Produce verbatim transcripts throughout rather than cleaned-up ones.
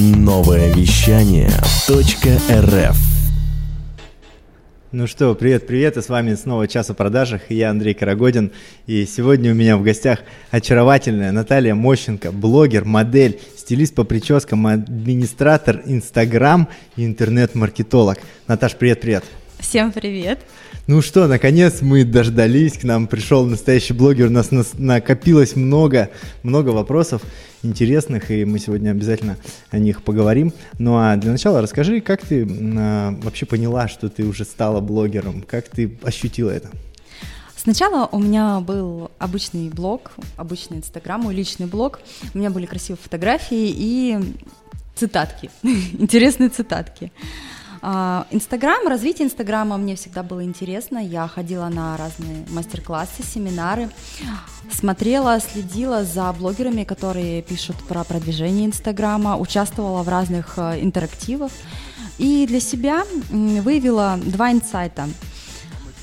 Новое вещание.рф. Ну что, привет-привет, и с вами снова «Час о продажах», и я Андрей Карагодин, и сегодня у меня в гостях очаровательная Наталья Мощенко, блогер, модель, стилист по прическам, администратор Инстаграм и интернет-маркетолог. Наташ, привет-привет. Всем привет. Ну что, наконец мы дождались, к нам пришел настоящий блогер, у нас, нас накопилось много, много вопросов интересных, и мы сегодня обязательно о них поговорим. Ну а для начала расскажи, как ты э, вообще поняла, что ты уже стала блогером, как ты ощутила это? Сначала у меня был обычный блог, обычный Инстаграм, мой личный блог, у меня были красивые фотографии и цитатки, интересные цитатки. Инстаграм, развитие Инстаграма мне всегда было интересно, я ходила на разные мастер-классы, семинары, смотрела, следила за блогерами, которые пишут про продвижение Инстаграма, участвовала в разных интерактивах и для себя выявила два инсайта.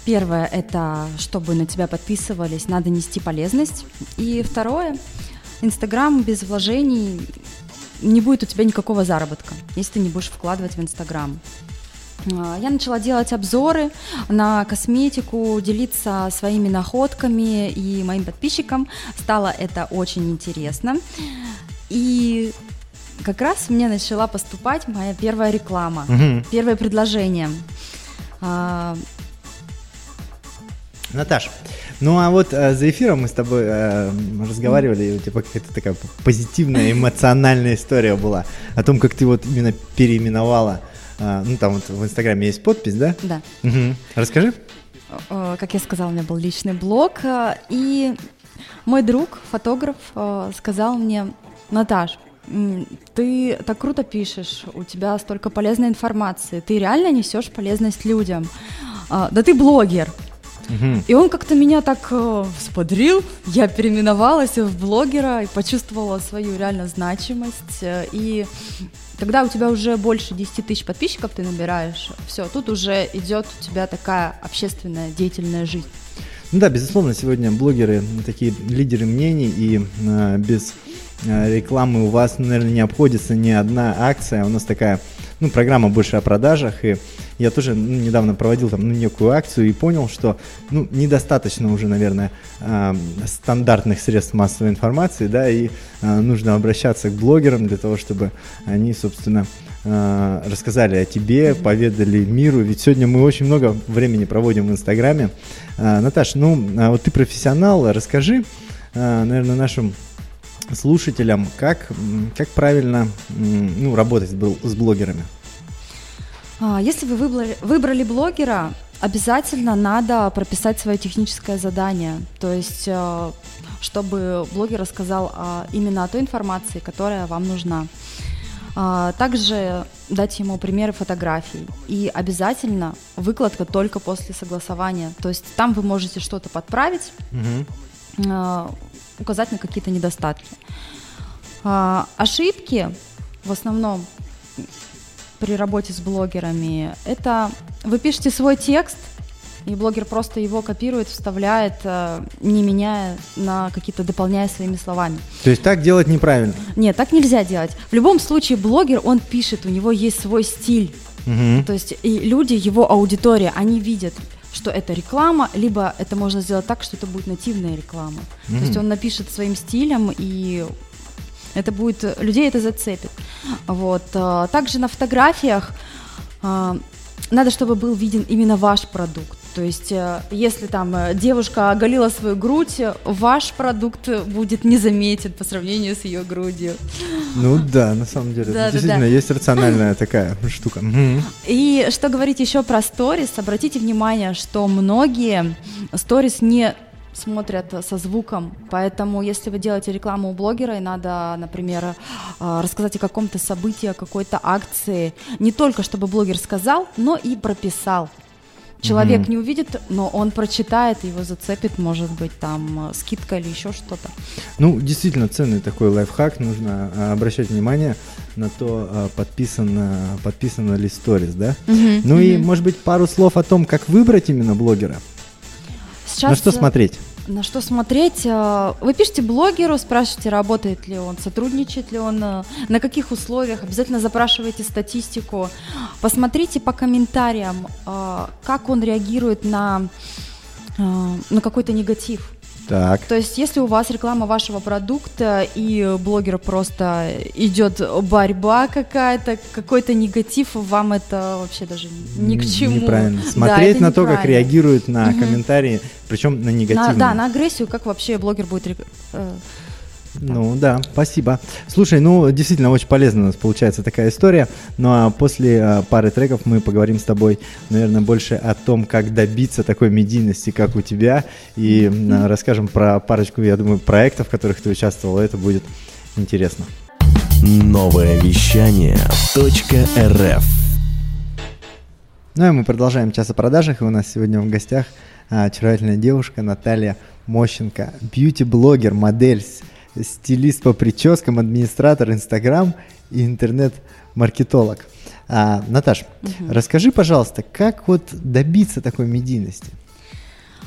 Первое – это чтобы на тебя подписывались, надо нести полезность, и второе – Инстаграм без вложений – не будет у тебя никакого заработка, если ты не будешь вкладывать в Инстаграм. Я начала делать обзоры на косметику, делиться своими находками и моим подписчикам. Стало это очень интересно. И как раз мне начала поступать моя первая реклама, угу. первое предложение. Наташ, ну а вот э, за эфиром мы с тобой э, разговаривали, и у тебя какая-то такая позитивная, эмоциональная история была о том, как ты вот именно переименовала, э, ну там вот в Инстаграме есть подпись, да? Да. Угу. Расскажи. Как я сказала, у меня был личный блог, и мой друг, фотограф, сказал мне: Наташ, ты так круто пишешь, у тебя столько полезной информации, ты реально несешь полезность людям, да ты блогер. И он как-то меня так э, взбодрил, я переименовалась в блогера и почувствовала свою реально значимость. И когда у тебя уже больше десять тысяч подписчиков ты набираешь, все, тут уже идет у тебя такая общественная деятельная жизнь. Ну да, безусловно, сегодня блогеры такие лидеры мнений, и э, без э, рекламы у вас, наверное, не обходится ни одна акция. У нас такая, ну, программа «Больше о продажах», и я тоже ну, недавно проводил там ну, некую акцию и понял, что ну, недостаточно уже, наверное, э, стандартных средств массовой информации, да, и э, нужно обращаться к блогерам для того, чтобы они, собственно, э, рассказали о тебе, поведали миру, ведь сегодня мы очень много времени проводим в Инстаграме. Э, Наташ, ну, вот ты профессионал, расскажи, э, наверное, нашим слушателям, как, как правильно ну, работать с блогерами. Если вы выбрали, выбрали блогера, обязательно надо прописать свое техническое задание, то есть чтобы блогер рассказал именно о той информации, которая вам нужна. Также дать ему примеры фотографий и обязательно выкладка только после согласования, то есть там вы можете что-то подправить, угу. указать на какие-то недостатки. Ошибки в основном при работе с блогерами, это вы пишете свой текст, и блогер просто его копирует, вставляет, не меняя на какие-то, дополняя своими словами. То есть так делать неправильно? Нет, так нельзя делать. В любом случае блогер, он пишет, у него есть свой стиль. Угу. То есть и люди, его аудитория, они видят, что это реклама, либо это можно сделать так, что это будет нативная реклама. Угу. То есть он напишет своим стилем, и... это будет, людей это зацепит. Вот. Также на фотографиях надо, чтобы был виден именно ваш продукт. То есть, если там девушка оголила свою грудь, ваш продукт будет незаметен по сравнению с ее грудью. Ну да, на самом деле, да, действительно, да, да. Есть рациональная такая штука. И что говорить еще про сторис? Обратите внимание, что многие сторис не... смотрят со звуком, поэтому если вы делаете рекламу у блогера, и надо, например, рассказать о каком-то событии, о какой-то акции, не только чтобы блогер сказал, но и прописал. Человек mm-hmm. не увидит, но он прочитает, его зацепит, может быть, там скидка или еще что-то. Ну, действительно, ценный такой лайфхак, нужно обращать внимание на то, подписано, подписано ли сторис, да? Mm-hmm. Ну mm-hmm. и, может быть, пару слов о том, как выбрать именно блогера. Сейчас, на что смотреть? На что смотреть? Вы пишете блогеру, спрашиваете, работает ли он, сотрудничает ли он, на каких условиях. Обязательно запрашивайте статистику. Посмотрите по комментариям, как он реагирует на, на какой-то негатив. Так. То есть, если у вас реклама вашего продукта, и блогер просто идет борьба какая-то, какой-то негатив, вам это вообще даже ни к чему. Неправильно. Смотреть да, на то, как реагируют на угу. комментарии, причем на негативные. На, да, на агрессию, как вообще блогер будет рек... Ну да, спасибо. Слушай, ну действительно очень полезна у нас получается такая история. Ну а после а, пары треков мы поговорим с тобой, наверное, больше о том, как добиться такой медийности, как у тебя. И mm-hmm. а, расскажем про парочку, я думаю, проектов, в которых ты участвовала. Это будет интересно. Новое вещание.рф. Ну и мы продолжаем «Час о продажах». И у нас сегодня в гостях а, очаровательная девушка Наталья Мощенко. Бьюти-блогер, модель, стилист по прическам, администратор Инстаграм и интернет-маркетолог. А, Наташ, угу. расскажи, пожалуйста, как вот добиться такой медийности?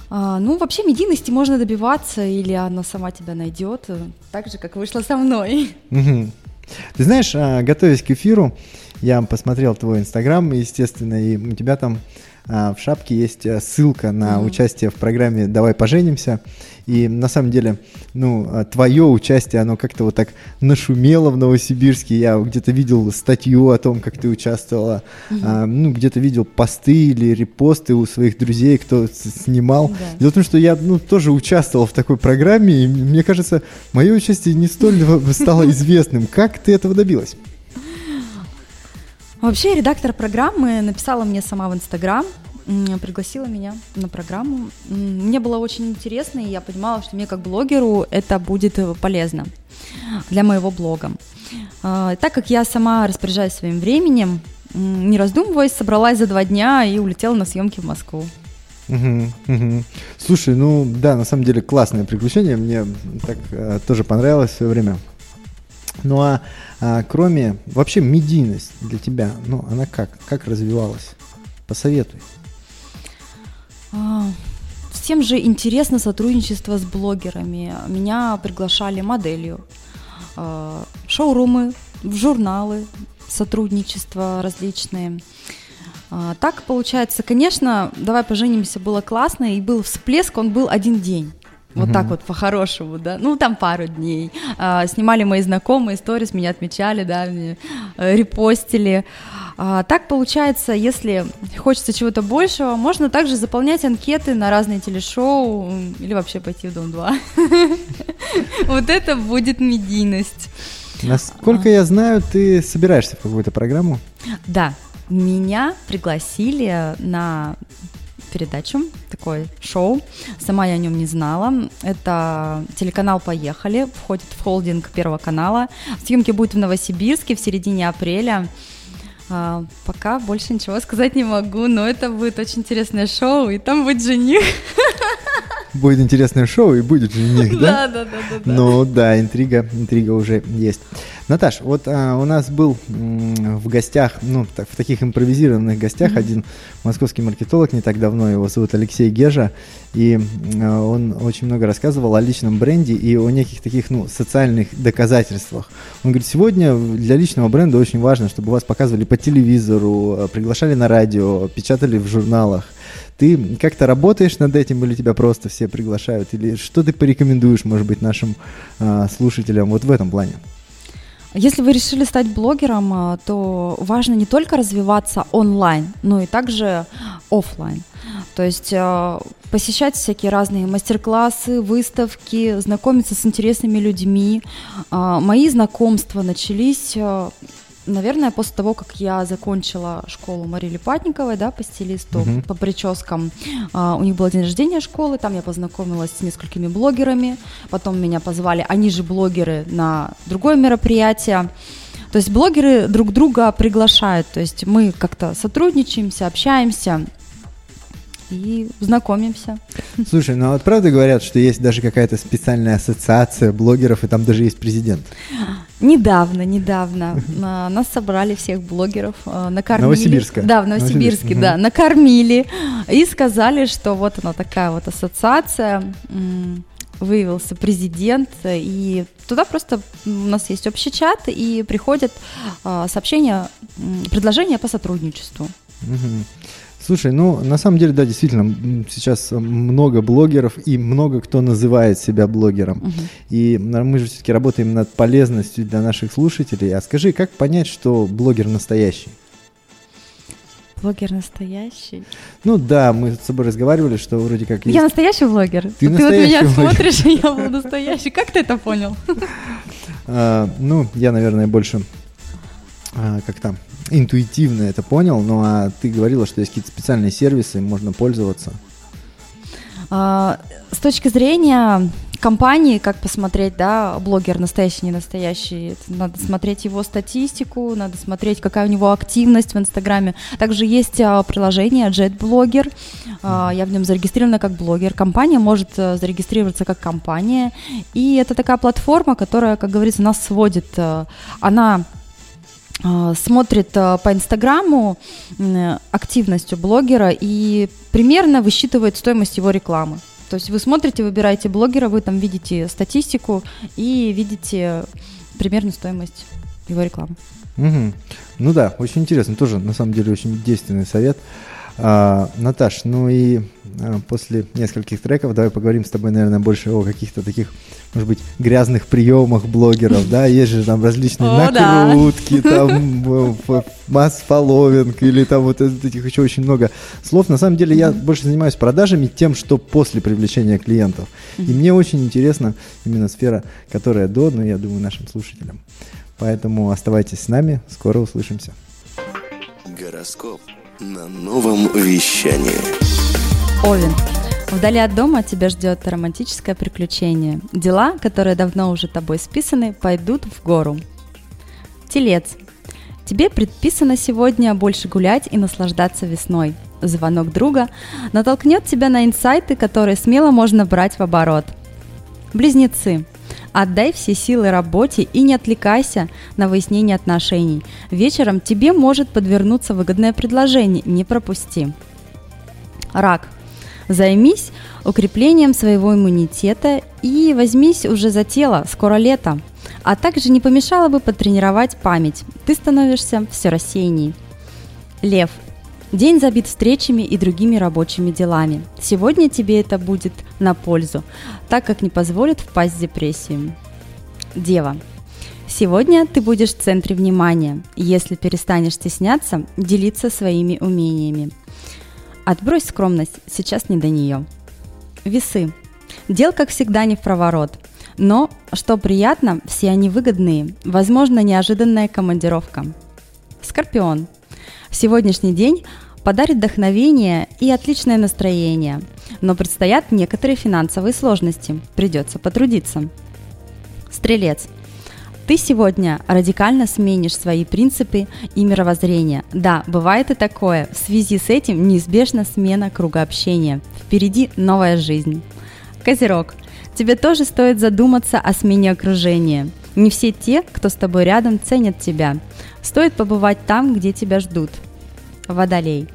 А, ну, вообще медийности можно добиваться, или она сама тебя найдет, так же, как вышла со мной. Угу. Ты знаешь, готовясь к эфиру, я посмотрел твой Инстаграм, естественно, и у тебя там в шапке есть ссылка на mm-hmm. участие в программе «Давай поженимся». И на самом деле, ну, твое участие, оно как-то вот так нашумело в Новосибирске. Я где-то видел статью о том, как ты участвовала. Mm-hmm. А, ну, где-то видел посты или репосты у своих друзей, кто снимал. Mm-hmm. Дело в том, что я, ну, тоже участвовал в такой программе, и мне кажется, мое участие не столь стало известным. Как ты этого добилась? Вообще, редактор программы написала мне сама в Инстаграм, пригласила меня на программу. Мне было очень интересно, и я понимала, что мне как блогеру это будет полезно для моего блога. Так как я сама распоряжаюсь своим временем, не раздумываясь, собралась за два дня и улетела на съемки в Москву. Угу, угу. Слушай, ну да, на самом деле классное приключение, мне так тоже понравилось в свое время. Ну а, а кроме, вообще медийность для тебя, ну она как? Как развивалась? Посоветуй. Всем же интересно сотрудничество с блогерами. Меня приглашали моделью, шоурумы, в журналы, сотрудничества различные. Так получается, конечно, «Давай поженимся» было классно, и был всплеск, он был один день. Вот mm-hmm. так вот по-хорошему, да, ну там пару дней, а, снимали мои знакомые, сторис, меня отмечали, да, меня репостили, а, так получается, если хочется чего-то большего, можно также заполнять анкеты на разные телешоу или вообще пойти в Дом-два, вот это будет медийность. Насколько я знаю, ты собираешься в какую-то программу? Да, меня пригласили на... передачу, такое шоу. Сама я о нем не знала. Это телеканал «Поехали», входит в холдинг Первого канала. Съемки будут в Новосибирске в середине апреля. А, пока больше ничего сказать не могу, но это будет очень интересное шоу, и там будет жених. Будет интересное шоу, и будет жених, да? Да, да, да, да. Ну да, интрига, интрига уже есть. Наташ, вот а, у нас был м, в гостях, ну, так, в таких импровизированных гостях mm-hmm. один московский маркетолог, не так давно, его зовут Алексей Гежа, и а, он очень много рассказывал о личном бренде и о неких таких, ну, социальных доказательствах. Он говорит, сегодня для личного бренда очень важно, чтобы вас показывали по телевизору, приглашали на радио, печатали в журналах. Ты как-то работаешь над этим, или тебя просто все приглашают, или что ты порекомендуешь, может быть, нашим а, слушателям вот в этом плане? Если вы решили стать блогером, то важно не только развиваться онлайн, но и также офлайн. То есть посещать всякие разные мастер-классы, выставки, знакомиться с интересными людьми. Мои знакомства начались, наверное, после того, как я закончила школу Марии Липатниковой, да, по стилисту, mm-hmm. по прическам. А, у них был день рождения школы, там я познакомилась с несколькими блогерами, потом меня позвали, они же блогеры, на другое мероприятие. То есть блогеры друг друга приглашают, то есть мы как-то сотрудничаемся, общаемся. и знакомимся. Слушай, ну вот правда говорят, что есть даже какая-то специальная ассоциация блогеров, и там даже есть президент? Недавно, недавно нас собрали всех блогеров, накормили. Новосибирска. Да, в Новосибирске, Новосибирск, да, угу. накормили и сказали, что вот она такая вот ассоциация, выявился президент, и туда просто у нас есть общий чат, и приходят сообщения, предложения по сотрудничеству. Угу. Слушай, ну, на самом деле, да, действительно, сейчас много блогеров и много кто называет себя блогером. Угу. И мы же все-таки работаем над полезностью для наших слушателей. А скажи, как понять, что блогер настоящий? Блогер настоящий? Ну да, мы с собой разговаривали, что вроде как есть... Я настоящий блогер? Ты, настоящий ты вот меня блогер. Смотришь, и я был настоящий. Как ты это понял? Ну, я, наверное, больше... как там, интуитивно это понял, ну а ты говорила, что есть какие-то специальные сервисы, им можно пользоваться. С точки зрения компании, как посмотреть, да, блогер настоящий, не настоящий, надо смотреть его статистику, надо смотреть, какая у него активность в Инстаграме. Также есть приложение JetBlogger, я в нем зарегистрирована как блогер. Компания может зарегистрироваться как компания, и это такая платформа, которая, как говорится, нас сводит. Она смотрит по Инстаграму активностью блогера и примерно высчитывает стоимость его рекламы. То есть вы смотрите, выбираете блогера, вы там видите статистику и видите примерную стоимость его рекламы. Угу. Ну да, очень интересно. Тоже, на самом деле, очень действенный совет. А, Наташ, ну и а, после нескольких треков давай поговорим с тобой, наверное, больше о каких-то таких, может быть, грязных приемах блогеров, да, есть же там различные о, накрутки, да. Там Mass Following или там вот этих еще очень много слов. На самом деле я mm-hmm. больше занимаюсь продажами, тем, что после привлечения клиентов. Mm-hmm. И мне очень интересна именно сфера, которая до, но я думаю, нашим слушателям. Поэтому оставайтесь с нами, скоро услышимся. Гороскоп на новом вещании. Овен. Вдали от дома тебя ждет романтическое приключение. Дела, которые давно уже тобой списаны, пойдут в гору. Телец. Тебе предписано сегодня больше гулять и наслаждаться весной. Звонок друга натолкнет тебя на инсайты, которые смело можно брать в оборот. Близнецы. Отдай все силы работе и не отвлекайся на выяснение отношений. Вечером тебе может подвернуться выгодное предложение, не пропусти. Рак. Займись укреплением своего иммунитета и возьмись уже за тело, скоро лето. А также не помешало бы потренировать память. Ты становишься все рассеянней. Лев. День забит встречами и другими рабочими делами. Сегодня тебе это будет на пользу, так как не позволит впасть в депрессию. Дева. Сегодня ты будешь в центре внимания, если перестанешь стесняться, делиться своими умениями. Отбрось скромность, сейчас не до нее. Весы. Дел, как всегда, не в проворот. Но, что приятно, все они выгодные, возможно, неожиданная командировка. Скорпион. Сегодняшний день подарит вдохновение и отличное настроение, но предстоят некоторые финансовые сложности, придется потрудиться. Стрелец. Ты сегодня радикально сменишь свои принципы и мировоззрение. Да, бывает и такое, в связи с этим неизбежна смена круга общения. Впереди новая жизнь. Козерог. Тебе тоже стоит задуматься о смене окружения. Не все те, кто с тобой рядом, ценят тебя. Стоит побывать там, где тебя ждут. Водолей.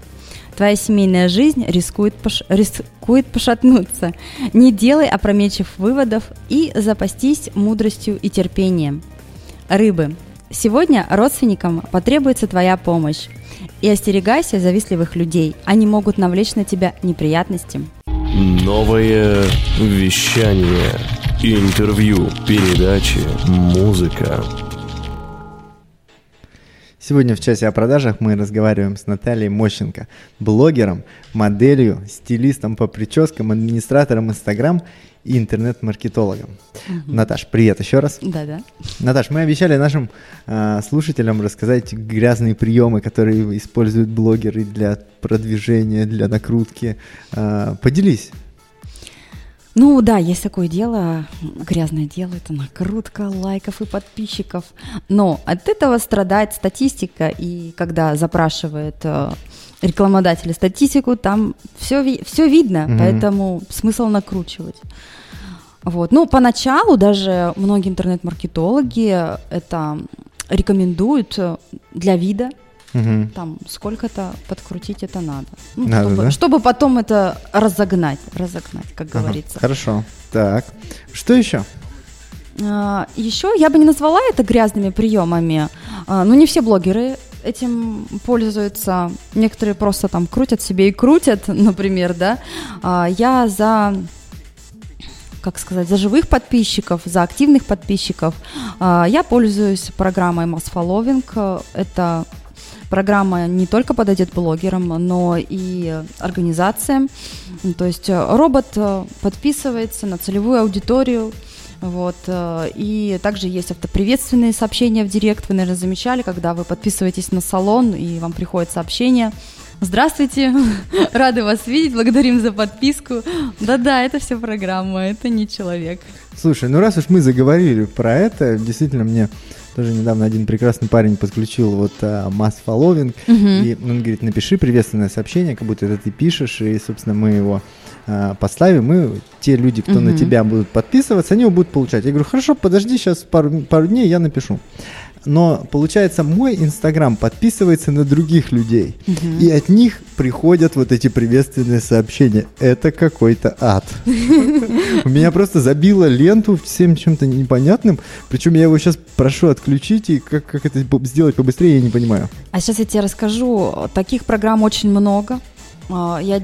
Твоя семейная жизнь рискует, пош... рискует пошатнуться. Не делай опрометчивых выводов и запастись мудростью и терпением. Рыбы. Сегодня родственникам потребуется твоя помощь. И остерегайся завистливых людей. Они могут навлечь на тебя неприятности. Новое вещание. Интервью, передачи, музыка. Сегодня в «Часе о продажах» мы разговариваем с Натальей Мощенко, блогером, моделью, стилистом по прическам, администратором Инстаграм и интернет-маркетологом. Угу. Наташ, привет еще раз. Да-да. Наташ, мы обещали нашим э, слушателям рассказать грязные приемы, которые используют блогеры для продвижения, для накрутки. Э, поделись. Ну да, есть такое дело, грязное дело, это накрутка лайков и подписчиков, но от этого страдает статистика, и когда запрашивает э, рекламодатели статистику, там все, все видно, mm-hmm. поэтому смысл накручивать. Вот. Ну, поначалу даже многие интернет-маркетологи это рекомендуют для вида, угу. там сколько-то подкрутить это надо, ну, надо чтобы, да? чтобы потом это разогнать, разогнать, как ага, говорится. Хорошо. Так, что еще? А, еще я бы не назвала это грязными приемами, а, но не все блогеры этим пользуются, некоторые просто там крутят себе и крутят, например, да. А, я за как сказать, за живых подписчиков, за активных подписчиков. Я пользуюсь программой Mass Following. Эта программа не только подойдет блогерам, но и организациям. То есть робот подписывается на целевую аудиторию. Вот. И также есть автоприветственные сообщения в директ. Вы, наверное, замечали, когда вы подписываетесь на салон, и вам приходит сообщение: «Здравствуйте, рады вас видеть, благодарим за подписку». Да-да, это все программа, это не человек. Слушай, ну раз уж мы заговорили про это, действительно, мне тоже недавно один прекрасный парень подключил вот uh, Mass Following, uh-huh. и он говорит: напиши приветственное сообщение, как будто это ты пишешь, и, собственно, мы его uh, поставим, и те люди, кто uh-huh. на тебя будут подписываться, они его будут получать. Я говорю: хорошо, подожди, сейчас пару, пару дней я напишу. Но, получается, мой Инстаграм подписывается на других людей, угу. и от них приходят вот эти приветственные сообщения. Это какой-то ад. У меня просто забило ленту всем чем-то непонятным, причем я его сейчас прошу отключить, и как это сделать побыстрее, я не понимаю. А сейчас я тебе расскажу, таких программ очень много. Я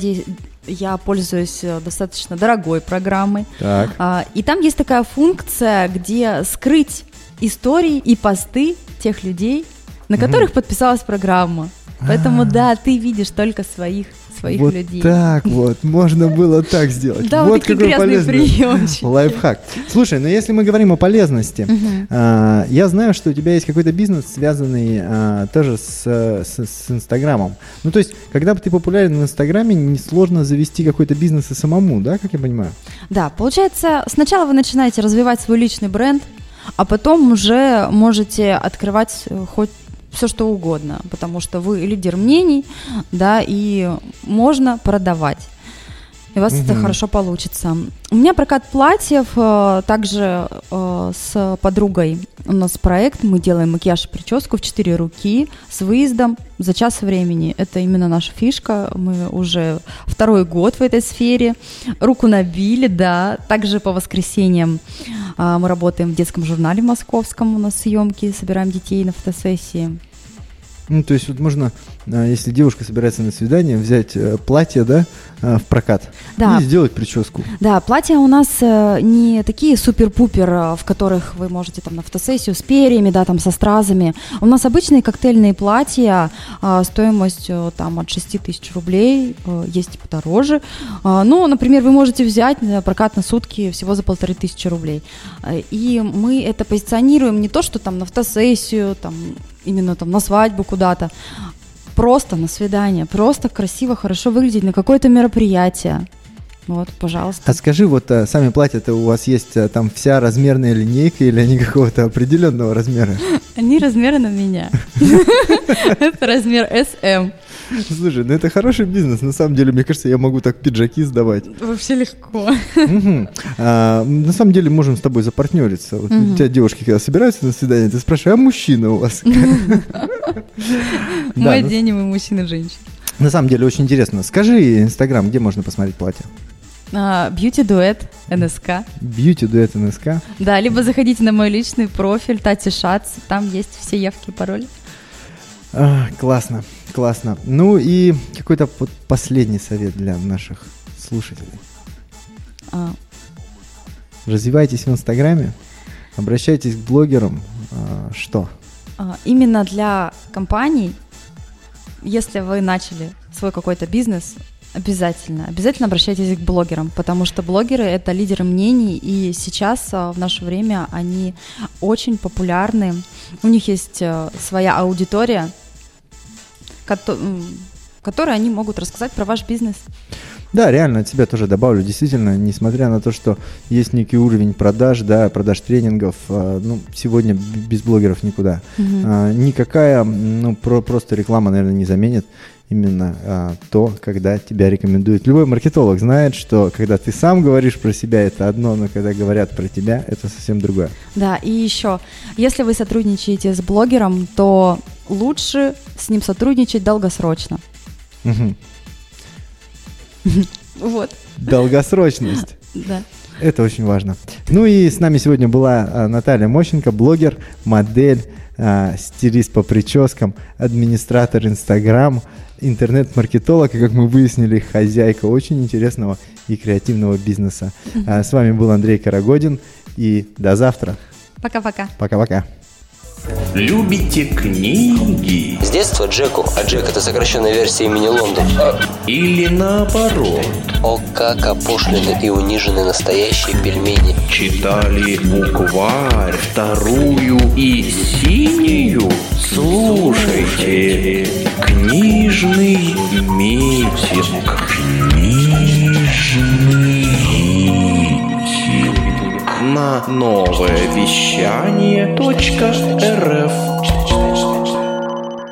Я пользуюсь достаточно дорогой программой. И там есть такая функция, где скрыть истории и посты тех людей, на которых mm-hmm. подписалась программа. Поэтому, А-а-а. да, ты видишь только своих, своих вот людей. Вот так вот, можно было так сделать. Да, вот такие грязные приемчики. Лайфхак. Слушай, но если мы говорим о полезности, я знаю, что у тебя есть какой-то бизнес, связанный тоже с Инстаграмом. Ну, то есть, когда ты популярен в Инстаграме, несложно завести какой-то бизнес и самому, да, как я понимаю? Да, получается, сначала вы начинаете развивать свой личный бренд, а потом уже можете открывать хоть все что угодно, потому что вы лидер мнений, да, и можно продавать. И у вас угу. это хорошо получится. У меня прокат платьев, также с подругой у нас проект, мы делаем макияж и прическу в четыре руки с выездом за час времени. Это именно наша фишка, мы уже второй год в этой сфере, руку набили, да. Также по воскресеньям мы работаем в детском журнале московском, у нас съемки, собираем детей на фотосессии. Ну, то есть вот можно, если девушка собирается на свидание, взять платье, да, в прокат, да, и сделать прическу. Да, платья у нас не такие супер-пупер, в которых вы можете там на фотосессию с перьями, да, там со стразами. У нас обычные коктейльные платья стоимостью там от шесть тысяч рублей, есть и подороже. Ну, например, вы можете взять прокат на сутки всего за полторы тысячи рублей. И мы это позиционируем не то, что там на фотосессию, там, именно там на свадьбу куда-то, просто на свидание, просто красиво, хорошо выглядеть на какое-то мероприятие. Вот, пожалуйста. А скажи, вот сами платья-то у вас есть там вся размерная линейка или они какого-то определенного размера? Они размерны на меня. Это размер эс эм. Слушай, ну это хороший бизнес. На самом деле, мне кажется, я могу так пиджаки сдавать. Вообще легко. Угу. А, на самом деле, можем с тобой запартнериться. Вот угу. У тебя девушки, когда собираются на свидание, ты спрашиваешь: а мужчина у вас? Мы оденем и мужчин, и женщин. На самом деле, очень интересно. Скажи, Инстаграм, где можно посмотреть платье? Beauty Duet эн эс ка. Beauty Duet эн эс ка. Да, либо заходите на мой личный профиль Тати Шац, там есть все явки и пароли. А, классно, классно. Ну и какой-то последний совет для наших слушателей. А. Развивайтесь в Инстаграме, обращайтесь к блогерам. А, что? А, именно для компаний, если вы начали свой какой-то бизнес, Обязательно. Обязательно обращайтесь к блогерам, потому что блогеры – это лидеры мнений, и сейчас, в наше время, они очень популярны. У них есть своя аудитория, которой они могут рассказать про ваш бизнес. Да, реально, от себя тоже добавлю. Действительно, несмотря на то, что есть некий уровень продаж, да, продаж тренингов, ну, сегодня без блогеров никуда. Угу. Никакая, ну, про, просто реклама, наверное, не заменит именно а, то, когда тебя рекомендуют. Любой маркетолог знает, что когда ты сам говоришь про себя, это одно, но когда говорят про тебя, это совсем другое. Да, и еще, если вы сотрудничаете с блогером, то лучше с ним сотрудничать долгосрочно. Угу. Вот. Долгосрочность. Да. Это очень важно. Ну и с нами сегодня была Наталья Мощенко, блогер, модель, э, стилист по прическам, администратор Инстаграм, интернет-маркетолог и, как мы выяснили, хозяйка очень интересного и креативного бизнеса. Mm-hmm. С вами был Андрей Карагодин, и до завтра. Пока-пока. Пока-пока. Любите книги? С детства Джеку, а Джек — это сокращенная версия имени Лондон. Или наоборот. О, как опошлены и унижены настоящие пельмени. Читали букварь, вторую и синюю? Слушайте, книжный митинг. Книжный на новое вещание точка эр эф.